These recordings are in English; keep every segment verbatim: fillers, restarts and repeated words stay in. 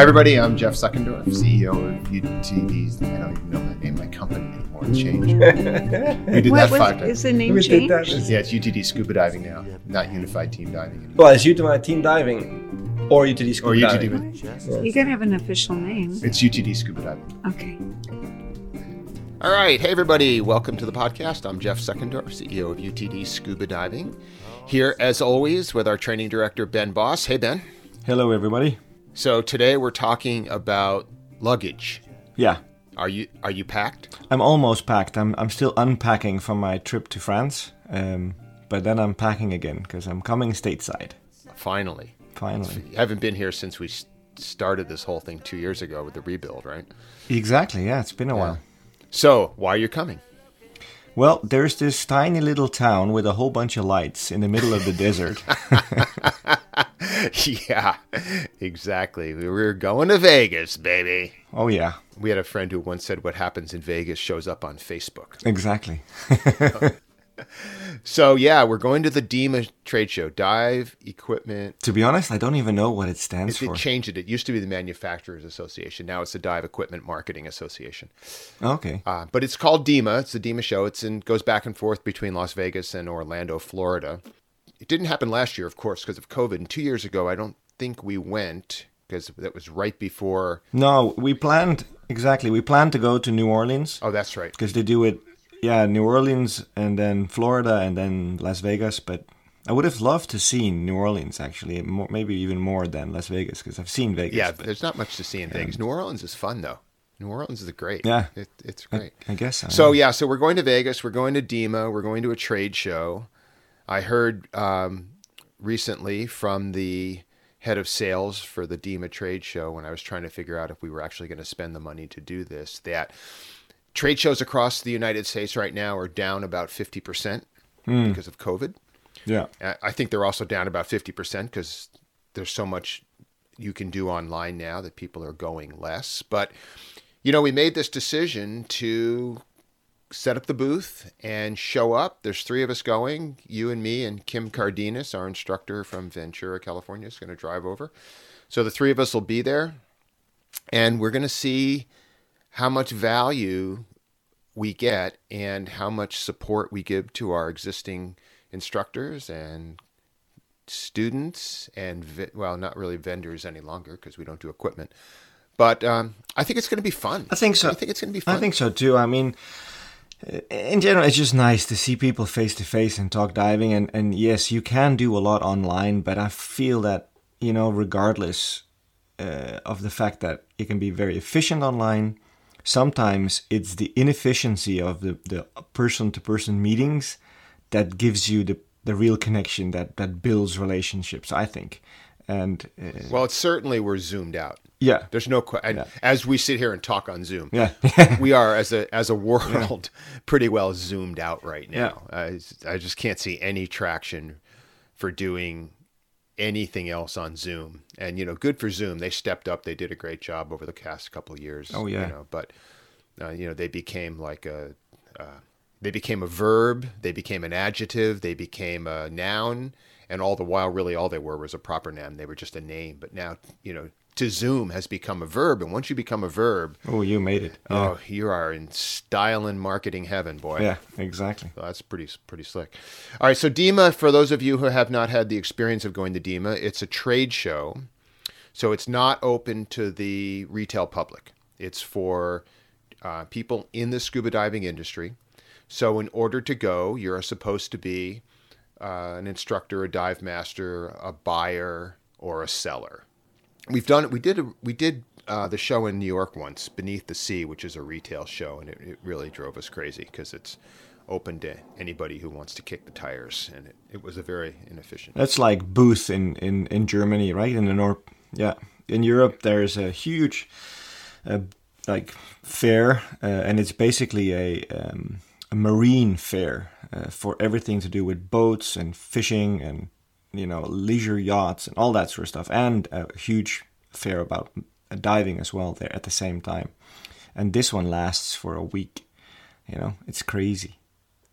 Hi everybody, I'm Jeff Seckendorf, C E O of U T D. I don't even know the name of my company anymore. It's changed. We did what that was, five times. Is the name we changed? Yeah, it's U T D Scuba Diving now, not Unified Team Diving anymore. Well, it's Unified Team Diving or U T D Scuba or U T D Diving. Diving. You gotta have an official name. It's U T D Scuba Diving. Okay. All right, hey everybody, welcome to the podcast. I'm Jeff Seckendorf, C E O of U T D Scuba Diving. Here, as always, with our training director, Ben Boss. Hey, Ben. Hello, everybody. So today we're talking about luggage. Yeah. Are you are you packed? I'm almost packed. I'm I'm still unpacking from my trip to France, um, but then I'm packing again because I'm coming stateside. Finally. Finally. I haven't been here since we started this whole thing two years ago with the rebuild, right? Exactly. Yeah, it's been a yeah. while. So why are you coming? Well, there's this tiny little town with a whole bunch of lights in the middle of the desert. Yeah, exactly. We were going to Vegas, baby. Oh, yeah. We had a friend who once said what happens in Vegas shows up on Facebook. Exactly. So, yeah, we're going to the D E M A trade show, Dive Equipment. To be honest, I don't even know what it stands it, for. It changed it. It used to be the Manufacturers Association. Now it's the Dive Equipment Marketing Association. Okay. Uh, but it's called D E M A. It's the D E M A show. It's in goes back and forth between Las Vegas and Orlando, Florida. It didn't happen last year, of course, because of COVID. And two years ago, I don't think we went because that was right before. No, we planned. Exactly. We planned to go to New Orleans. Oh, that's right. Because they do it. Yeah, New Orleans and then Florida and then Las Vegas. But I would have loved to see New Orleans, actually, more, maybe even more than Las Vegas because I've seen Vegas. Yeah, but there's not much to see in Vegas. Um, New Orleans is fun, though. New Orleans is great. Yeah. It, it's great. I, I guess. I so, know. yeah, so we're going to Vegas. We're going to D E M A. We're going to a trade show. I heard um, recently from the head of sales for the D E M A trade show when I was trying to figure out if we were actually going to spend the money to do this, that trade shows across the United States right now are down about fifty percent mm. because of COVID. Yeah. I think they're also down about fifty percent because there's so much you can do online now that people are going less. But, you know, we made this decision to set up the booth and show up. There's three of us going, you and me and Kim Cardenas, our instructor from Ventura, California, is going to drive over. So the three of us will be there and we're going to see how much value we get and how much support we give to our existing instructors and students and, vi- well, not really vendors any longer because we don't do equipment. But um, I think it's going to be fun. I think so. I think it's going to be fun. I think so too. I mean, in general, it's just nice to see people face to face and talk diving. And, and yes, you can do a lot online, but I feel that, you know, regardless uh, of the fact that it can be very efficient online, sometimes it's the inefficiency of the, the person-to-person meetings that gives you the, the real connection that, that builds relationships, I think. And uh, well, it's certainly we're zoomed out. Yeah, there's no question. Yeah. As we sit here and talk on Zoom, yeah, we are as a as a world yeah. pretty well zoomed out right now. Yeah. I, I just can't see any traction for doing anything else on Zoom. And you know, good for Zoom. They stepped up. They did a great job over the past couple of years. Oh yeah. You know, but uh, you know, they became like a uh, they became a verb. They became an adjective. They became a noun. And all the while, really, all they were was a proper noun. They were just a name. But now, you know, to Zoom has become a verb. And once you become a verb... Oh, you made it. Yeah. Oh, you are in style and marketing heaven, boy. Yeah, exactly. So that's pretty pretty slick. All right, so D E M A, for those of you who have not had the experience of going to D E M A, it's a trade show. So it's not open to the retail public. It's for uh, people in the scuba diving industry. So in order to go, you're supposed to be... Uh, an instructor, a dive master, a buyer, or a seller. We've done it. We did. A, we did uh, the show in New York once, Beneath the Sea, which is a retail show, and it, it really drove us crazy because it's open to anybody who wants to kick the tires, and it, it was a very inefficient. That's like Booth in, in, in Germany, right? In the north, yeah. In Europe, there's a huge uh, like fair, uh, and it's basically a um, a marine fair. Uh, for everything to do with boats and fishing and, you know, leisure yachts and all that sort of stuff. And a huge fair about diving as well there at the same time. And this one lasts for a week. You know, it's crazy.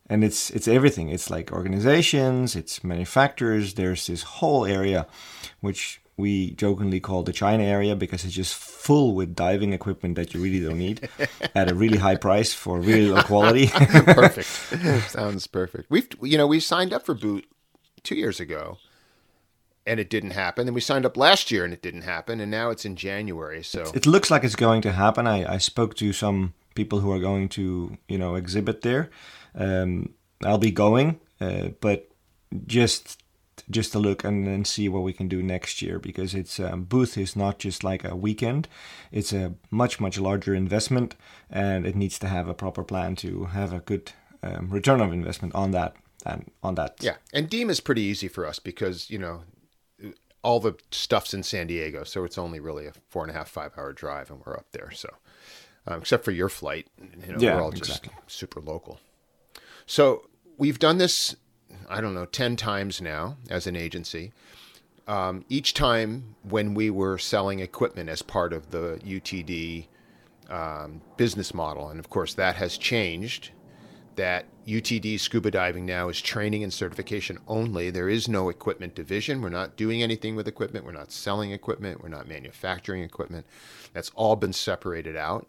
And it's it's everything. It's like organizations, it's manufacturers. There's this whole area which we jokingly call the China area because it's just full with diving equipment that you really don't need at a really high price for really low quality. Perfect. Sounds perfect. We've, you know, we signed up for Boot two years ago and it didn't happen. Then we signed up last year and it didn't happen. And now it's in January. So it, it looks like it's going to happen. I, I spoke to some people who are going to, you know, exhibit there. Um, I'll be going, uh, but just... just to look and then see what we can do next year, because it's um, Booth is not just like a weekend. It's a much, much larger investment, and it needs to have a proper plan to have a good um, return of investment on that. And on that. Yeah. And Deem is pretty easy for us because, you know, all the stuff's in San Diego. So it's only really a four and a half, five hour drive and we're up there. So um, except for your flight, you know, yeah, we're all exactly. just super local. So we've done this, I don't know, ten times now as an agency. Um, each time when we were selling equipment as part of the U T D um, business model, and of course that has changed, that U T D Scuba Diving now is training and certification only. There is no equipment division. We're not doing anything with equipment. We're not selling equipment. We're not manufacturing equipment. That's all been separated out.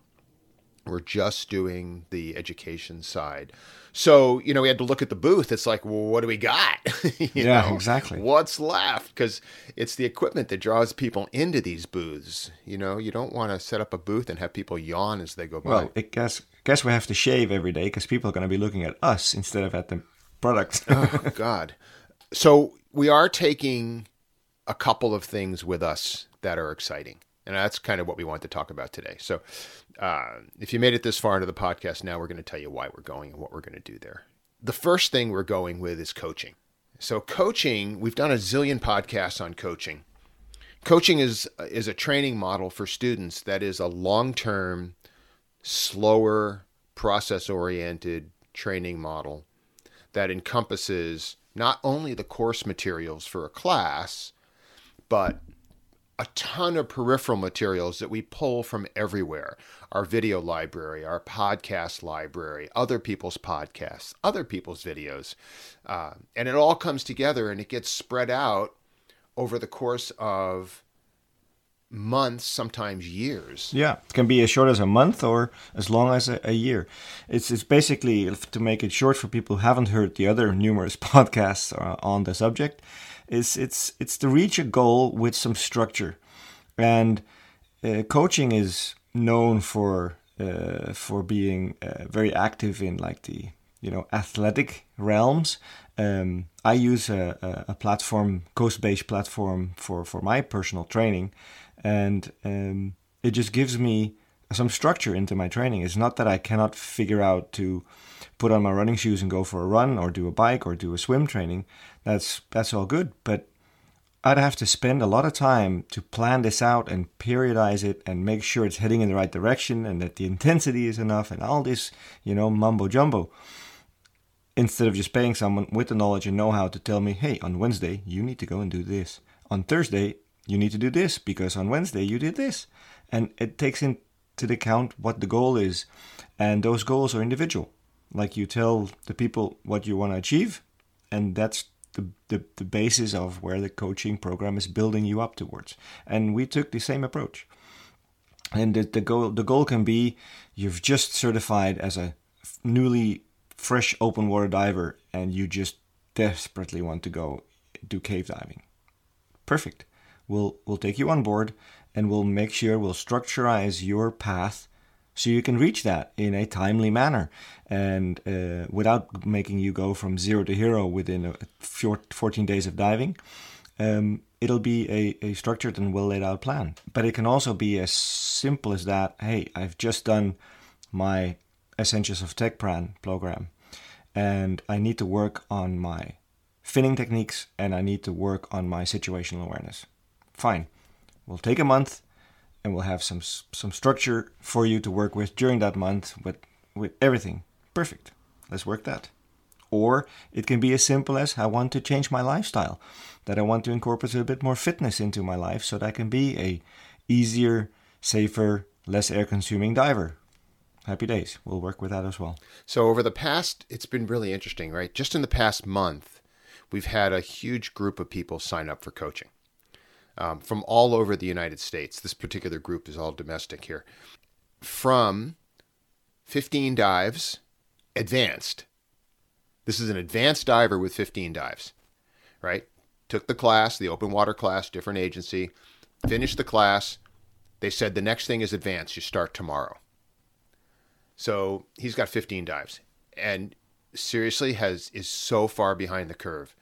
We're just doing the education side. So, you know, we had to look at the booth. It's like, well, what do we got? you yeah, know? exactly. What's left? Because it's the equipment that draws people into these booths. You know, you don't want to set up a booth and have people yawn as they go by. Well, I guess, guess we have to shave every day because people are going to be looking at us instead of at the product. oh, God. So we are taking a couple of things with us that are exciting. And that's kind of what we want to talk about today. So uh, if you made it this far into the podcast, now we're going to tell you why we're going and what we're going to do there. The first thing we're going with is coaching. So coaching, we've done a zillion podcasts on coaching. Coaching is is a training model for students that is a long-term, slower, process-oriented training model that encompasses not only the course materials for a class, but a ton of peripheral materials that we pull from everywhere. Our video library, our podcast library, other people's podcasts, other people's videos. Uh, and it all comes together and it gets spread out over the course of months, sometimes years. Yeah, it can be as short as a month or as long as a, a year. It's it's basically, to make it short for people who haven't heard the other numerous podcasts uh, on the subject, is it's it's to reach a goal with some structure. And uh, coaching is known for uh, for being uh, very active in like the you know athletic realms. Um, I use a, a platform, coach-based platform for for my personal training. And um, it just gives me some structure into my training. It's not that I cannot figure out to put on my running shoes and go for a run or do a bike or do a swim training. That's that's all good. But I'd have to spend a lot of time to plan this out and periodize it and make sure it's heading in the right direction and that the intensity is enough and all this, you know, mumbo jumbo. Instead of just paying someone with the knowledge and know-how to tell me, hey, on Wednesday, you need to go and do this. On Thursday, you need to do this because on Wednesday you did this. And it takes into account what the goal is. And those goals are individual. Like you tell the people what you want to achieve. And that's the, the, the basis of where the coaching program is building you up towards. And we took the same approach. And the, the goal the goal can be you've just certified as a newly fresh open water diver and you just desperately want to go do cave diving. Perfect. We'll we'll take you on board and we'll make sure we'll structurize your path so you can reach that in a timely manner and uh, without making you go from zero to hero within a fourteen days of diving. Um, it'll be a, a structured and well laid out plan. But it can also be as simple as that. Hey, I've just done my Essentials of Tech Pran program and I need to work on my finning techniques and I need to work on my situational awareness. Fine. We'll take a month and we'll have some some structure for you to work with during that month with, with everything. Perfect. Let's work that. Or it can be as simple as I want to change my lifestyle, that I want to incorporate a bit more fitness into my life so that I can be a easier, safer, less air-consuming diver. Happy days. We'll work with that as well. So over the past, it's been really interesting, right? Just in the past month, we've had a huge group of people sign up for coaching. um, from all over the United States. This particular group is all domestic here. From fifteen dives, advanced. This is an advanced diver with fifteen dives, right? Took the class, the open water class, different agency, finished the class. They said the next thing is advanced. You start tomorrow. So he's got fifteen dives and seriously has is so far behind the curve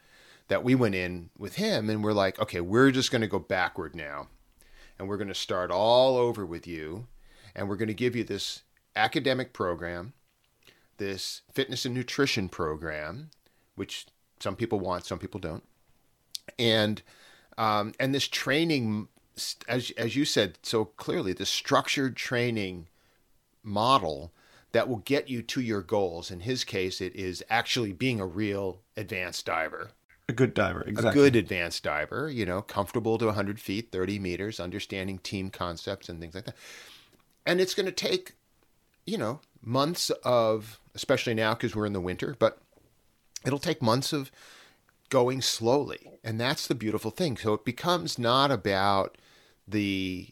that we went in with him and we're like, okay, we're just going to go backward now and we're going to start all over with you and we're going to give you this academic program, this fitness and nutrition program, which some people want, some people don't. And, um, and this training, as, as you said, so clearly the structured training model that will get you to your goals. In his case, it is actually being a real advanced diver, a good diver, exactly. a good advanced diver, you know, comfortable to a hundred feet, thirty meters, understanding team concepts and things like that. And it's going to take, you know, months of, especially now because we're in the winter, but it'll take months of going slowly. And that's the beautiful thing. So it becomes not about the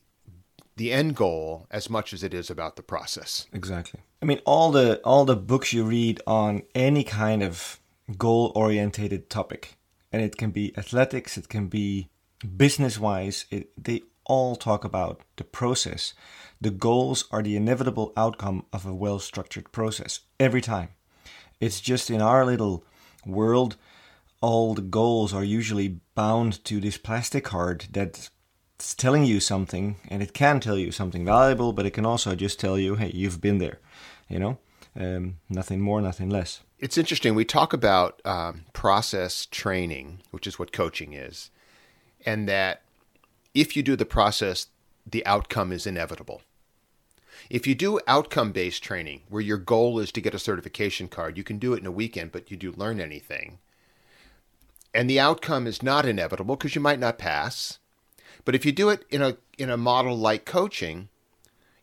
the end goal as much as it is about the process. Exactly. I mean, all the all the books you read on any kind of goal-orientated topic, and it can be athletics, it can be business-wise, it, they all talk about the process. The goals are the inevitable outcome of a well-structured process every time. It's just in our little world, all the goals are usually bound to this plastic card that's telling you something, and it can tell you something valuable, but it can also just tell you, hey, you've been there, you know, um, nothing more, nothing less. It's interesting. We talk about um, process training, which is what coaching is, and that if you do the process, the outcome is inevitable. If you do outcome-based training, where your goal is to get a certification card, you can do it in a weekend, but you do learn anything. And the outcome is not inevitable because you might not pass. But if you do it in a in a model like coaching,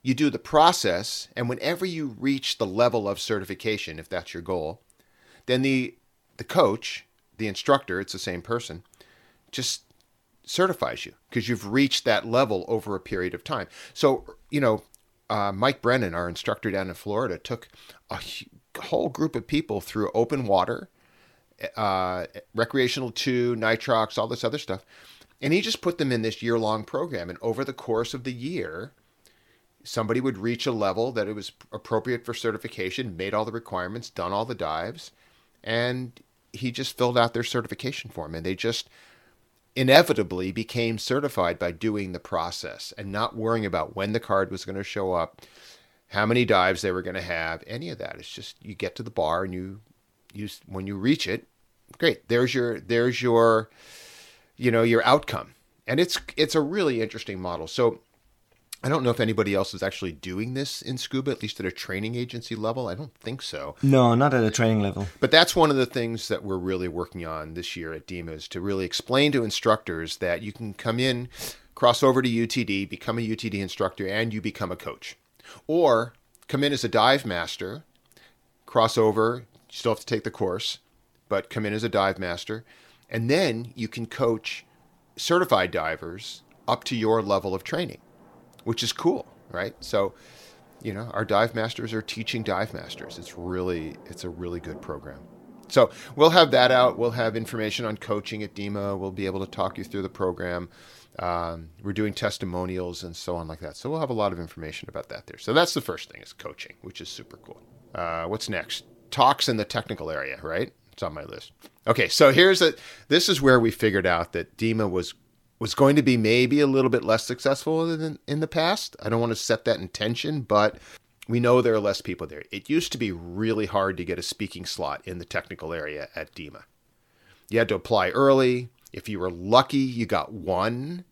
you do the process, and whenever you reach the level of certification, if that's your goal, then the the coach, the instructor, it's the same person, just certifies you because you've reached that level over a period of time. So, you know, uh, Mike Brennan, our instructor down in Florida, took a whole group of people through open water, uh, recreational two, nitrox, all this other stuff. And he just put them in this year-long program. And over the course of the year, somebody would reach a level that it was appropriate for certification, made all the requirements, done all the dives. And he just filled out their certification form. And they just inevitably became certified by doing the process and not worrying about when the card was going to show up, how many dives they were going to have, any of that. It's just you get to the bar and you, you when you reach it, great, there's your there's your you know, your outcome. And it's it's a really interesting model. So I don't know if anybody else is actually doing this in scuba, at least at a training agency level. I don't think so. No, not at a training level. But that's one of the things that we're really working on this year at D E M A is to really explain to instructors that you can come in, cross over to U T D, become a U T D instructor, and you become a coach. Or come in as a dive master, cross over, you still have to take the course, but come in as a dive master. And then you can coach certified divers up to your level of training, which is cool, right? So, you know, our dive masters are teaching dive masters. It's really, it's a really good program. So we'll have that out. We'll have information on coaching at D E M A. We'll be able to talk you through the program. Um, we're doing testimonials and so on like that. So we'll have a lot of information about that there. So that's the first thing is coaching, which is super cool. Uh, what's next? Talks in the technical area, right? It's on my list. Okay, so here's a. This is where we figured out that D E M A was was going to be maybe a little bit less successful than in the past. I don't want to set that intention, but we know there are less people there. It used to be really hard to get a speaking slot in the technical area at D E M A. You had to apply early. If you were lucky, you got one.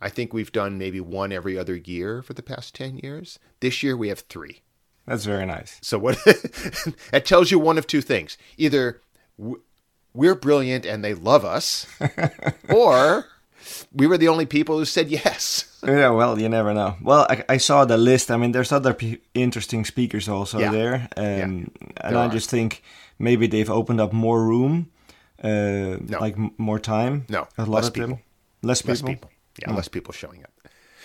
I think we've done maybe one every other year for the past ten years. This year we have three. That's very nice. So what? That tells you one of two things. Either we're brilliant and they love us, or we were the only people who said yes. Yeah, well, you never know. Well, I, I saw the list. I mean, there's other p- interesting speakers also yeah. there. Um, yeah. And there I are. just think maybe they've opened up more room, uh, no. like m- more time. No, a lot less of people. Less people. Less people. yeah. unless people are showing up.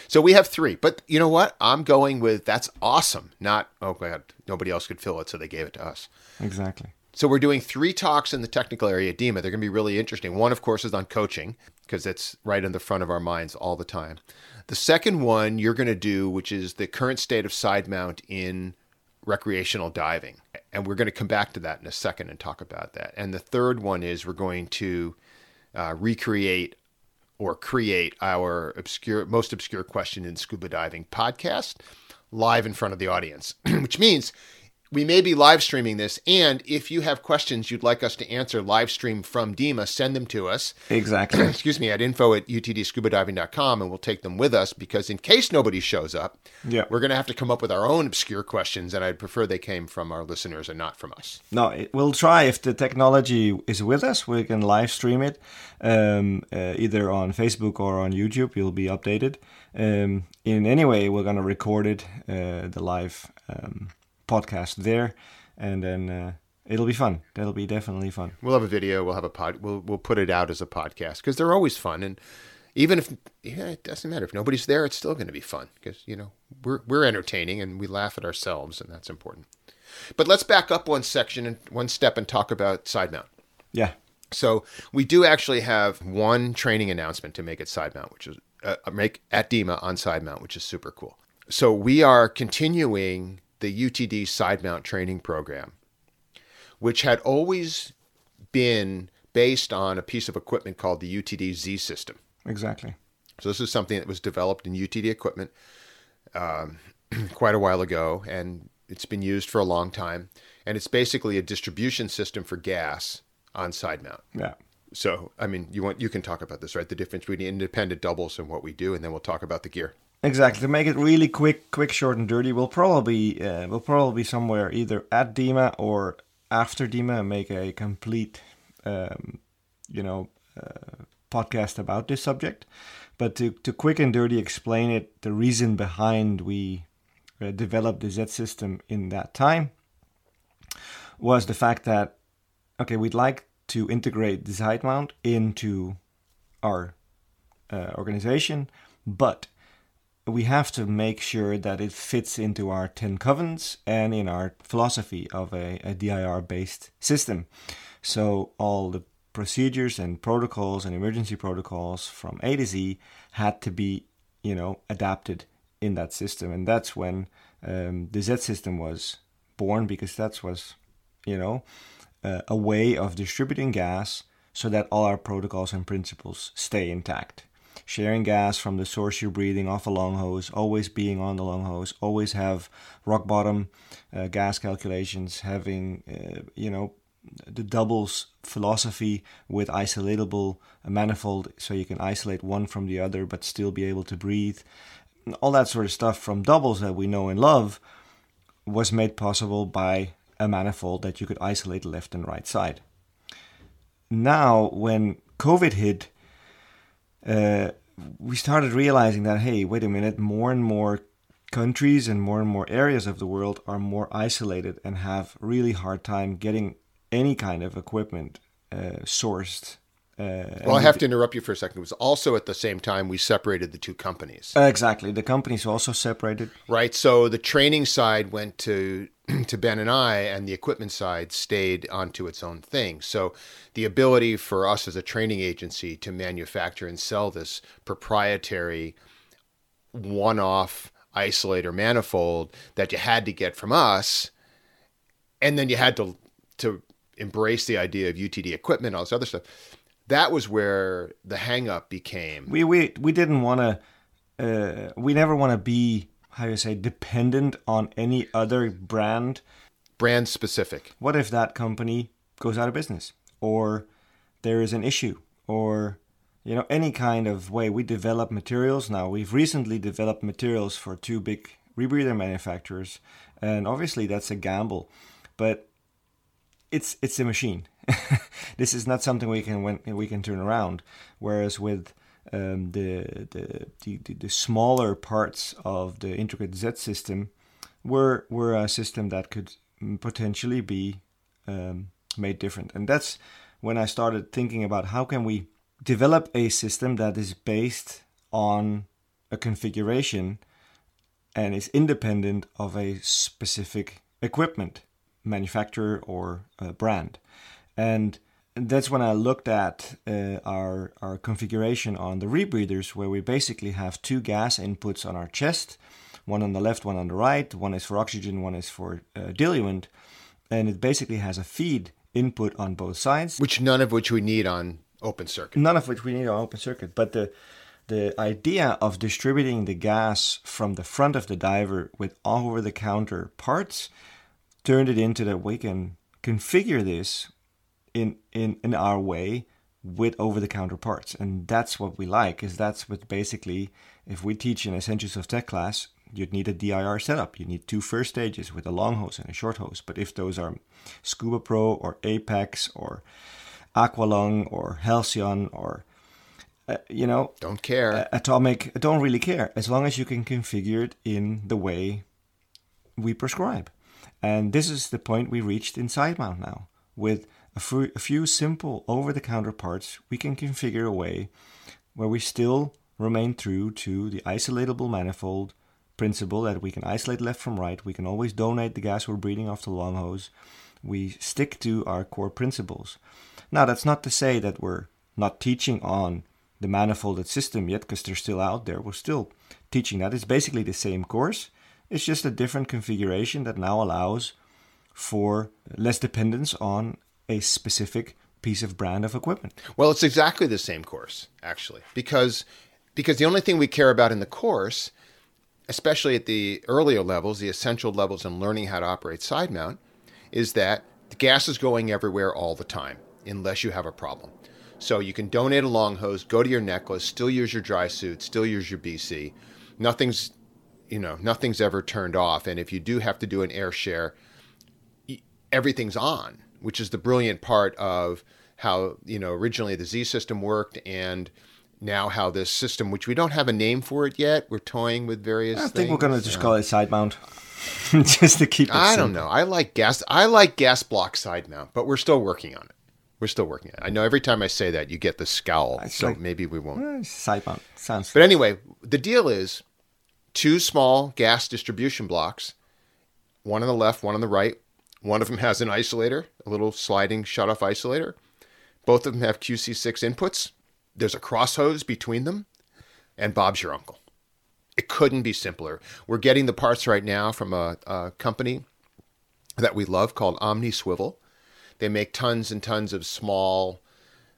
So we have three, but you know what? I'm going with that's awesome. Not, oh God, nobody else could fill it, so they gave it to us. Exactly. So we're doing three talks in the technical area at D E M A. They're going to be really interesting. One, of course, is on coaching, because it's right in the front of our minds all the time. The second one you're going to do, which is the current state of side mount in recreational diving. And we're going to come back to that in a second and talk about that. And the third one is we're going to uh, recreate or create our obscure, most obscure question in scuba diving podcast live in front of the audience, which means we may be live streaming this, and if you have questions you'd like us to answer live stream from D E M A, send them to us. Exactly. Excuse me, at info at U T D scuba diving dot com, and we'll take them with us, because in case nobody shows up, yeah. we're going to have to come up with our own obscure questions, and I'd prefer they came from our listeners and not from us. No, we'll try. If the technology is with us, we can live stream it, um, uh, either on Facebook or on YouTube. You'll be updated. Um, in any way, we're going to record it, uh, the live um podcast there, and then uh, it'll be fun. That'll be definitely fun. We'll have a video. We'll have a pod. We'll we'll put it out as a podcast, because they're always fun. And even if yeah, it doesn't matter if nobody's there, it's still going to be fun, because you know we're we're entertaining and we laugh at ourselves, and that's important. But let's back up one section and one step and talk about side mount. Yeah. So we do actually have one training announcement to make at side mount, which is uh, make at D E M A on side mount, which is super cool. So we are continuing the U T D side mount training program, which had always been based on a piece of equipment called the U T D Z system. Exactly. So this is something that was developed in U T D equipment um, quite a while ago, and it's been used for a long time. And it's basically a distribution system for gas on side mount. Yeah. So, I mean, you want you can talk about this, right? The difference between independent doubles and what we do, and then we'll talk about the gear. Exactly. To make it really quick, quick, short, and dirty, we'll probably uh, we'll probably somewhere either at D E M A or after D E M A make a complete, um, you know, uh, podcast about this subject. But to to quick and dirty explain it, the reason behind we uh, developed the Z system in that time was the fact that okay, we'd like to integrate the side mount into our uh, organization, but we have to make sure that it fits into our ten covens and in our philosophy of a, a D I R-based system. So all the procedures and protocols and emergency protocols from A to Z had to be, you know, adapted in that system. And that's when um, the Z system was born, because that was, you know, uh, a way of distributing gas so that all our protocols and principles stay intact. Sharing gas from the source you're breathing off a long hose, always being on the long hose, always have rock bottom uh, gas calculations, having, uh, you know, the doubles philosophy with isolatable manifold, so you can isolate one from the other but still be able to breathe. All that sort of stuff from doubles that we know and love was made possible by a manifold that you could isolate left and right side. Now, when COVID hit, Uh, we started realizing that, hey, wait a minute, more and more countries and more and more areas of the world are more isolated and have really hard time getting any kind of equipment uh, sourced. Uh, well, I have to interrupt you for a second. It was also at the same time we separated the two companies. Uh, exactly. The companies also separated. Right. So the training side went to to Ben and I, and the equipment side stayed onto its own thing. So the ability for us as a training agency to manufacture and sell this proprietary one-off isolator manifold that you had to get from us, and then you had to to embrace the idea of U T D equipment, all this other stuff, that was where the hang-up became. We we we didn't want to... Uh, we never want to be... how you say, dependent on any other brand. Brand specific. What if that company goes out of business, or there is an issue, or, you know, any kind of way? We develop materials now. We've recently developed materials for two big rebreather manufacturers, and obviously that's a gamble, but it's it's a machine. This is not something we can we can turn around. Whereas with Um, the, the the the smaller parts of the intricate Z system were were a system that could potentially be um, made different, and that's when I started thinking about how can we develop a system that is based on a configuration and is independent of a specific equipment manufacturer or uh, brand. And that's when I looked at uh, our, our configuration on the rebreathers, where we basically have two gas inputs on our chest, one on the left, one on the right, one is for oxygen, one is for uh, diluent, and it basically has a feed input on both sides. Which none of which we need on open circuit. None of which we need on open circuit, but the The idea of distributing the gas from the front of the diver with over-the-counter parts turned it into that we can configure this in, in, in our way with over-the-counter parts. And that's what we like, is that's what basically, if we teach an Essentials of Tech class, you'd need a D I R setup. You need two first stages with a long hose and a short hose. But if those are Scuba Pro or Apex or Aqualung or Halcyon or Uh, you know, don't care. Uh, atomic, don't really care, as long as you can configure it in the way we prescribe. And this is the point we reached in SideMount now. With a, f- a few simple over-the-counter parts, we can configure a way where we still remain true to the isolatable manifold principle, that we can isolate left from right, we can always donate the gas we're breathing off the long hose, we stick to our core principles. Now, that's not to say that we're not teaching on the manifolded system yet, because they're still out there. We're still teaching that. It's basically the same course. It's just a different configuration that now allows for less dependence on a specific piece of brand of equipment. Well, it's exactly the same course, actually, because because the only thing we care about in the course, especially at the earlier levels, the essential levels in learning how to operate side mount, is that the gas is going everywhere all the time, unless you have a problem. So you can donate a long hose, go to your necklace, still use your dry suit, still use your B C. Nothing's, you know, nothing's ever turned off. And if you do have to do an air share, everything's on, which is the brilliant part of how, you know, originally the Z system worked, and now how this system, which we don't have a name for it yet, we're toying with various things. I think things. We're going to just um, call it side mount. Just to keep it I simple. Don't know. I like gas. I like gas block side mount, but we're still working on it. We're still working on it. I know every time I say that, you get the scowl. It's so like, maybe we won't. Eh, side mount. Sounds But anyway, the deal is two small gas distribution blocks, one on the left, one on the right. One of them has an isolator, a little sliding shut-off isolator. Both of them have Q C six inputs. There's a cross hose between them, and Bob's your uncle. It couldn't be simpler. We're getting the parts right now from a, a company that we love called Omni Swivel. They make tons and tons of small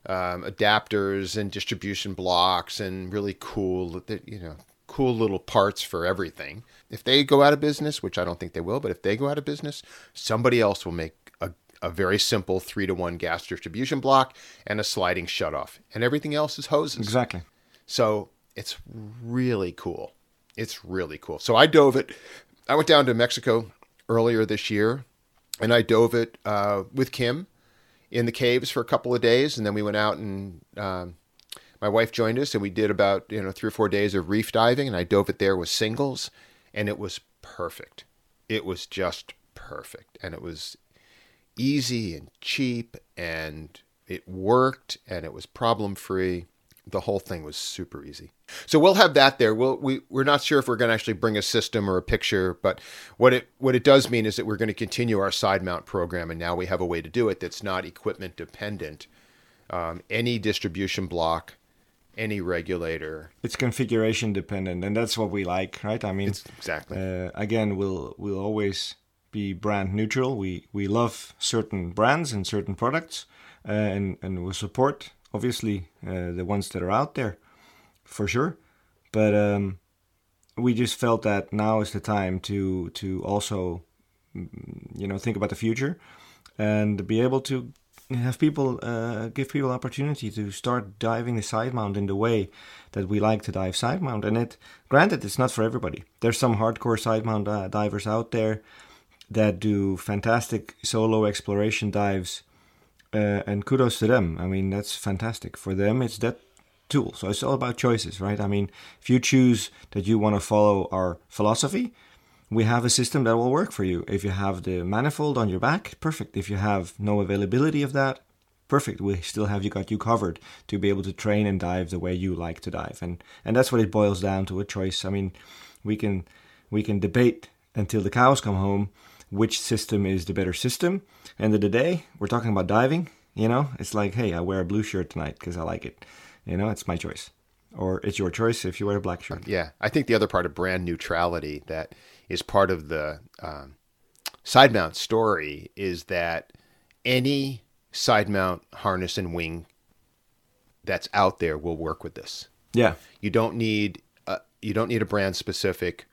um, adapters and distribution blocks and really cool, you know, cool little parts for everything. If they go out of business, which I don't think they will, but if they go out of business, somebody else will make a, a very simple three to one gas distribution block and a sliding shutoff, and everything else is hoses. Exactly. So it's really cool. It's really cool. So I dove it. I went down to Mexico earlier this year. And I dove it uh, with Kim in the caves for a couple of days. And then we went out and um, my wife joined us, and we did about, you know, three or four days of reef diving. And I dove it there with singles, and it was perfect. It was just perfect. And it was easy and cheap, and it worked, and it was problem free. The whole thing was super easy. So we'll have that there. We'll, we, we're not sure if we're going to actually bring a system or a picture, but what it what it does mean is that we're going to continue our side mount program, and now we have a way to do it that's not equipment dependent. Um, any distribution block, any regulator. It's configuration dependent, and that's what we like, right? I mean, it's, exactly. Uh, again, we'll we'll always be brand neutral. We we love certain brands and certain products, uh, and and we'll support obviously uh, the ones that are out there, for sure. But um, we just felt that now is the time to to also, you know, think about the future and be able to have people, uh, give people opportunity to start diving the side mount in the way that we like to dive side mount. And it, granted, it's not for everybody. There's some hardcore side mount uh, divers out there that do fantastic solo exploration dives. Uh, and kudos to them. I mean, that's fantastic. For them, it's that tool. So it's all about choices, right? I mean, if you choose that you want to follow our philosophy, we have a system that will work for you. If you have the manifold on your back, perfect. If you have no availability of that, perfect. We still have you got you covered to be able to train and dive the way you like to dive. And, and that's what it boils down to, a choice. I mean, we can we can debate until the cows come home which system is the better system. End of the day, we're talking about diving. You know, it's like, hey, I wear a blue shirt tonight because I like it. You know, it's my choice. Or it's your choice if you wear a black shirt. Yeah. I think the other part of brand neutrality that is part of the um, side mount story is that any side mount harness and wing that's out there will work with this. Yeah. You don't need a, you don't need a brand specific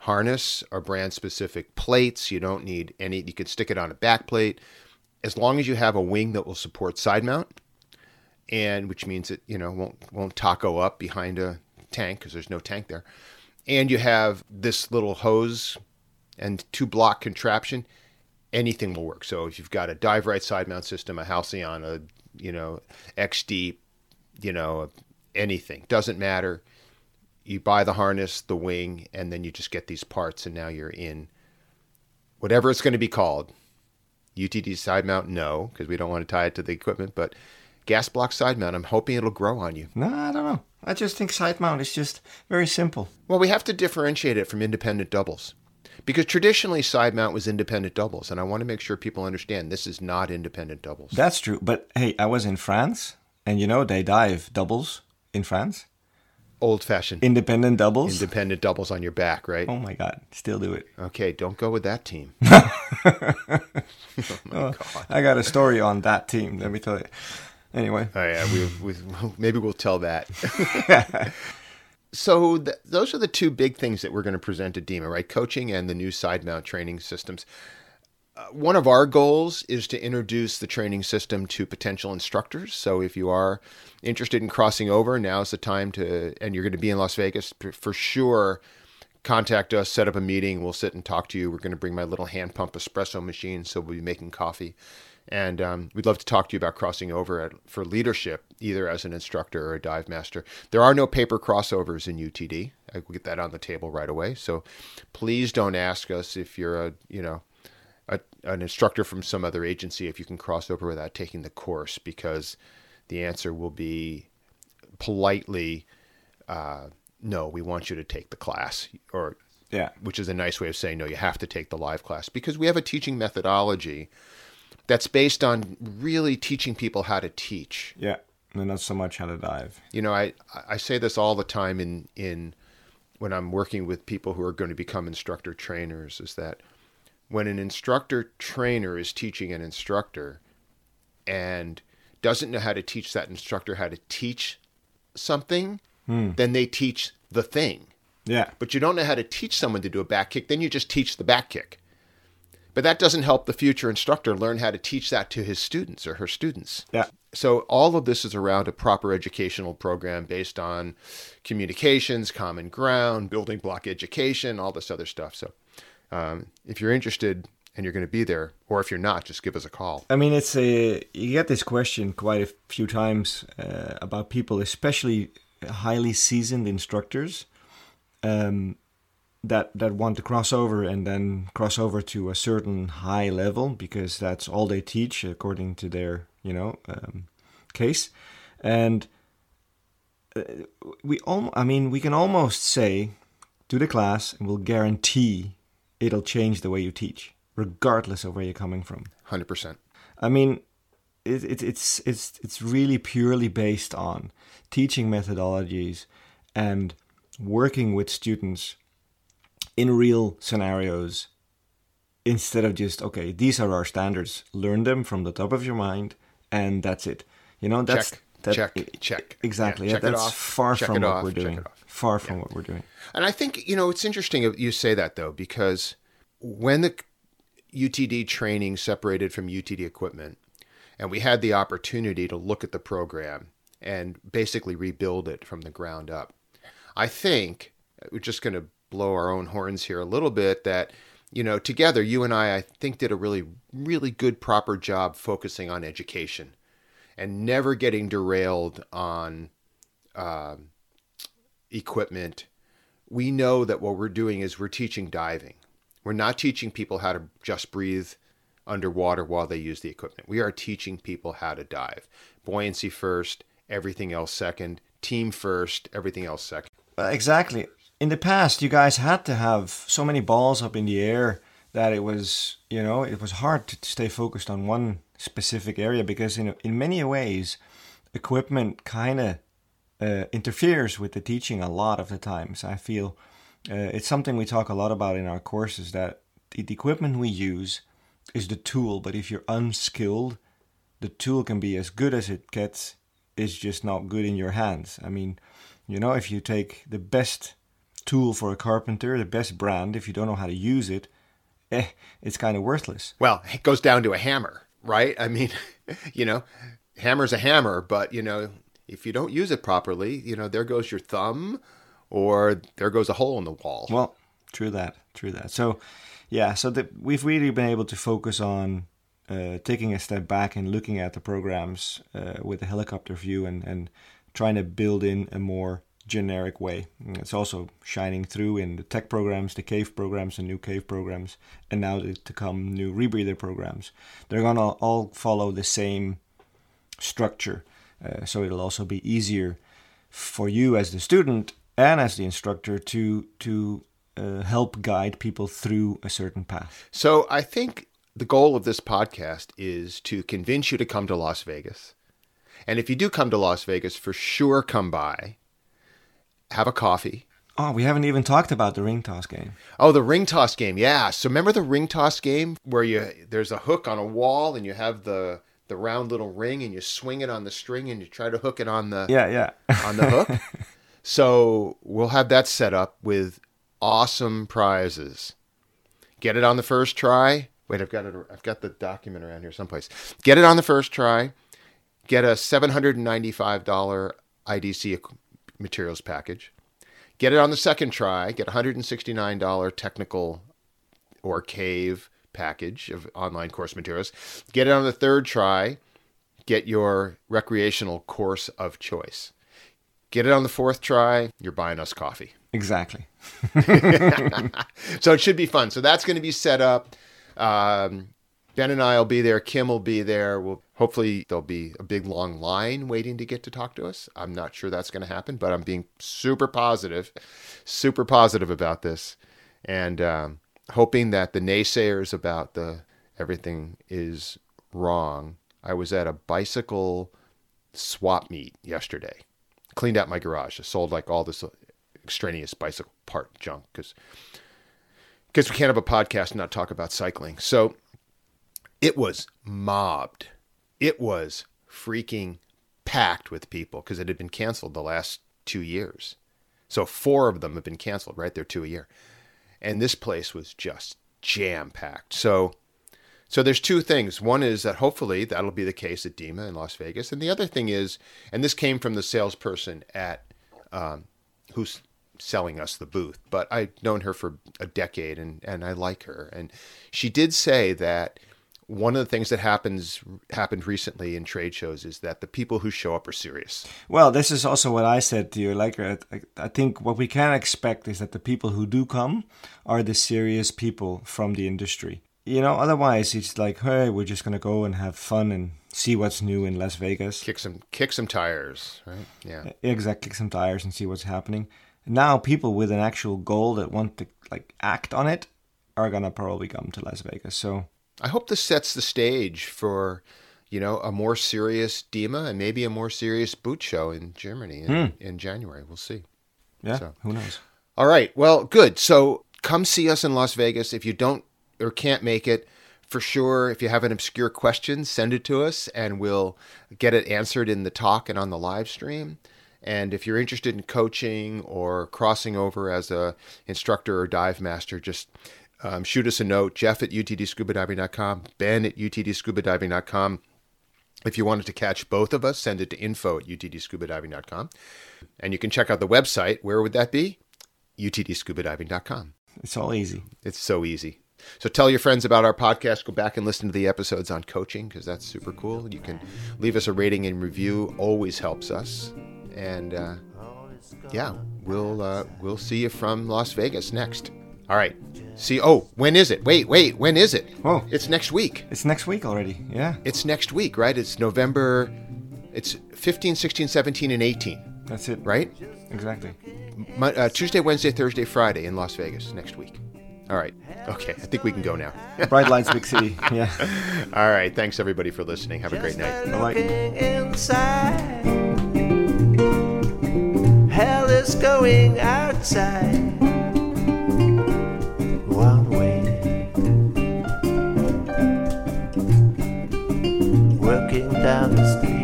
harness or brand specific plates. You don't need any, you could stick it on a back plate. As long as you have a wing that will support side mount, and which means it, you know, won't won't taco up behind a tank because there's no tank there. And you have this little hose and two block contraption, anything will work. So if you've got a dive right side mount system, a Halcyon, a, you know, X D, you know, anything, doesn't matter. You buy the harness, the wing, and then you just get these parts, and now you're in whatever it's going to be called. U T D side mount, no, because we don't want to tie it to the equipment, but gas block side mount, I'm hoping it'll grow on you. No, I don't know. I just think side mount is just very simple. Well, we have to differentiate it from independent doubles, because traditionally side mount was independent doubles, and I want to make sure people understand this is not independent doubles. That's true, but hey, I was in France, and you know they dive doubles in France. Old-fashioned. Independent doubles? Independent doubles on your back, right? Oh, my God. Still do it. Okay, don't go with that team. Oh, my oh, God. I got a story on that team, let me tell you. Anyway. Oh, yeah, we, we, maybe we'll tell that. So th- those are the two big things that we're going to present at D E M A, right? Coaching and the new side mount training systems. Uh, one of our goals is to introduce the training system to potential instructors. So if you are interested in crossing over, now's the time to, and you're going to be in Las Vegas, for sure, contact us, set up a meeting. We'll sit and talk to you. We're going to bring my little hand pump espresso machine, so we'll be making coffee. And um, we'd love to talk to you about crossing over at, for leadership, either as an instructor or a dive master. There are no paper crossovers in U T D. I will get that on the table right away. So please don't ask us if you're a, you know, a, an instructor from some other agency if you can cross over without taking the course, because the answer will be politely, uh, no, we want you to take the class, or yeah, which is a nice way of saying, no, you have to take the live class, because we have a teaching methodology that's based on really teaching people how to teach. Yeah, and not so much how to dive. You know, I, I say this all the time in, in when I'm working with people who are going to become instructor trainers, is that when an instructor trainer is teaching an instructor and doesn't know how to teach that instructor how to teach something, hmm. then they teach the thing. Yeah. But you don't know how to teach someone to do a back kick, then you just teach the back kick. But that doesn't help the future instructor learn how to teach that to his students or her students. Yeah. So all of this is around a proper educational program based on communications, common ground, building block education, all this other stuff. So um, if you're interested and you're going to be there, or if you're not, just give us a call. I mean, it's a, you get this question quite a few times uh, about people, especially highly seasoned instructors, um, that that want to cross over and then cross over to a certain high level because that's all they teach according to their, you know, um, case. And we all, I mean, we can almost say to the class, and we'll guarantee it'll change the way you teach, regardless of where you're coming from. one hundred percent. I mean, it, it, it's, it's, it's really purely based on teaching methodologies and working with students in real scenarios, instead of just, okay, these are our standards, learn them from the top of your mind, and that's it. You know, that's check, that, check, it, check. Exactly. Yeah, check that's it off, far check from it what off, we're doing. Far from yeah. what we're doing. And I think, you know, it's interesting you say that, though, because when the U T D training separated from U T D equipment, and we had the opportunity to look at the program and basically rebuild it from the ground up, I think we're just going to blow our own horns here a little bit, that, you know, together, you and I, I think, did a really, really good, proper job focusing on education and never getting derailed on uh, equipment. We know that what we're doing is we're teaching diving. We're not teaching people how to just breathe underwater while they use the equipment. We are teaching people how to dive. Buoyancy first, everything else second. Team first, everything else second. Exactly. In the past, you guys had to have so many balls up in the air that it was, you know, it was hard to stay focused on one specific area, because in in many ways, equipment kind of uh, interferes with the teaching a lot of the times. I feel uh, it's something we talk a lot about in our courses, that the equipment we use is the tool, but if you're unskilled, the tool can be as good as it gets. It's just not good in your hands. I mean, you know, if you take the best tool for a carpenter, the best brand, if you don't know how to use it, eh, it's kind of worthless. Well, it goes down to a hammer, right? I mean, you know, hammer's a hammer, but, you know, if you don't use it properly, you know, there goes your thumb, or there goes a hole in the wall. Well, true that, true that. So, yeah, so the, we've really been able to focus on uh, taking a step back and looking at the programs uh, with a helicopter view, and, and trying to build in a more generic way. And it's also shining through in the tech programs, the cave programs, the new cave programs, and now to come new rebreather programs. They're going to all follow the same structure. Uh, so it'll also be easier for you as the student and as the instructor to to uh, help guide people through a certain path. So I think the goal of this podcast is to convince you to come to Las Vegas. And if you do come to Las Vegas, for sure come by. Have a coffee. Oh, we haven't even talked about the ring toss game. Oh, the ring toss game. Yeah. So remember the ring toss game where you there's a hook on a wall and you have the, the round little ring and you swing it on the string and you try to hook it on the yeah, yeah. on the hook. So we'll have that set up with awesome prizes. Get it on the first try. Wait, I've got it. I've got the document around here someplace. Get it on the first try. Get a seven hundred ninety-five dollars I D C materials package. Get it on the second try, get a one hundred sixty-nine dollars technical or cave package of online course materials. Get it on the third try, get your recreational course of choice. Get it on the fourth try, you're buying us coffee. Exactly. So it should be fun. So that's going to be set up. Um, Ben and I will be there. Kim will be there. We'll hopefully there'll be a big long line waiting to get to talk to us. I'm not sure that's going to happen, but I'm being super positive, super positive about this, and um, hoping that the naysayers about the everything is wrong. I was at a bicycle swap meet yesterday. Cleaned out my garage. I sold like all this extraneous bicycle part junk because because we can't have a podcast and not talk about cycling. So. It was mobbed. It was freaking packed with people because it had been canceled the last two years. So four of them have been canceled, right? They're two a year. And this place was just jam-packed. So so there's two things. One is that hopefully that'll be the case at D E M A in Las Vegas. And the other thing is, and this came from the salesperson at um, who's selling us the booth, but I've known her for a decade and, and I like her. And she did say that one of the things that happens happened recently in trade shows is that the people who show up are serious. Well, this is also what I said to you. Like, I, I think what we can expect is that the people who do come are the serious people from the industry. You know, otherwise it's like, hey, we're just going to go and have fun and see what's new in Las Vegas. Kick some, kick some tires, right? Yeah, exactly. Kick some tires and see what's happening. Now, people with an actual goal that want to like act on it are going to probably come to Las Vegas. So. I hope this sets the stage for, you know, a more serious D E M A and maybe a more serious boot show in Germany in, mm. in January. We'll see. Yeah, so. Who knows? All right. Well, good. So come see us in Las Vegas. If you don't or can't make it, for sure, if you have an obscure question, send it to us and we'll get it answered in the talk and on the live stream. And if you're interested in coaching or crossing over as a instructor or dive master, just... Um, shoot us a note, Jeff at U T D scuba diving dot com, Ben at U T D scuba diving dot com. If you wanted to catch both of us, send it to info at U T D scuba diving dot com. And you can check out the website. Where would that be? U T D scuba diving dot com. It's all easy. It's so easy. So tell your friends about our podcast. Go back and listen to the episodes on coaching because that's super cool. You can leave us a rating and review. Always helps us. And uh, yeah, we'll, uh, we'll see you from Las Vegas next. All right. See, oh, when is it? Wait, wait, when is it? Oh, it's next week. It's next week already, yeah. It's next week, right? It's November, it's fifteen, sixteen, seventeen, and eighteen. That's it. Right? Exactly. My, uh, Tuesday, Wednesday, Thursday, Friday in Las Vegas next week. All right. Okay, I think we can go now. Bright lights, big city. Yeah. All right. Thanks, everybody, for listening. Have a great night. Bye-bye. Hell is going outside one way, working down the street.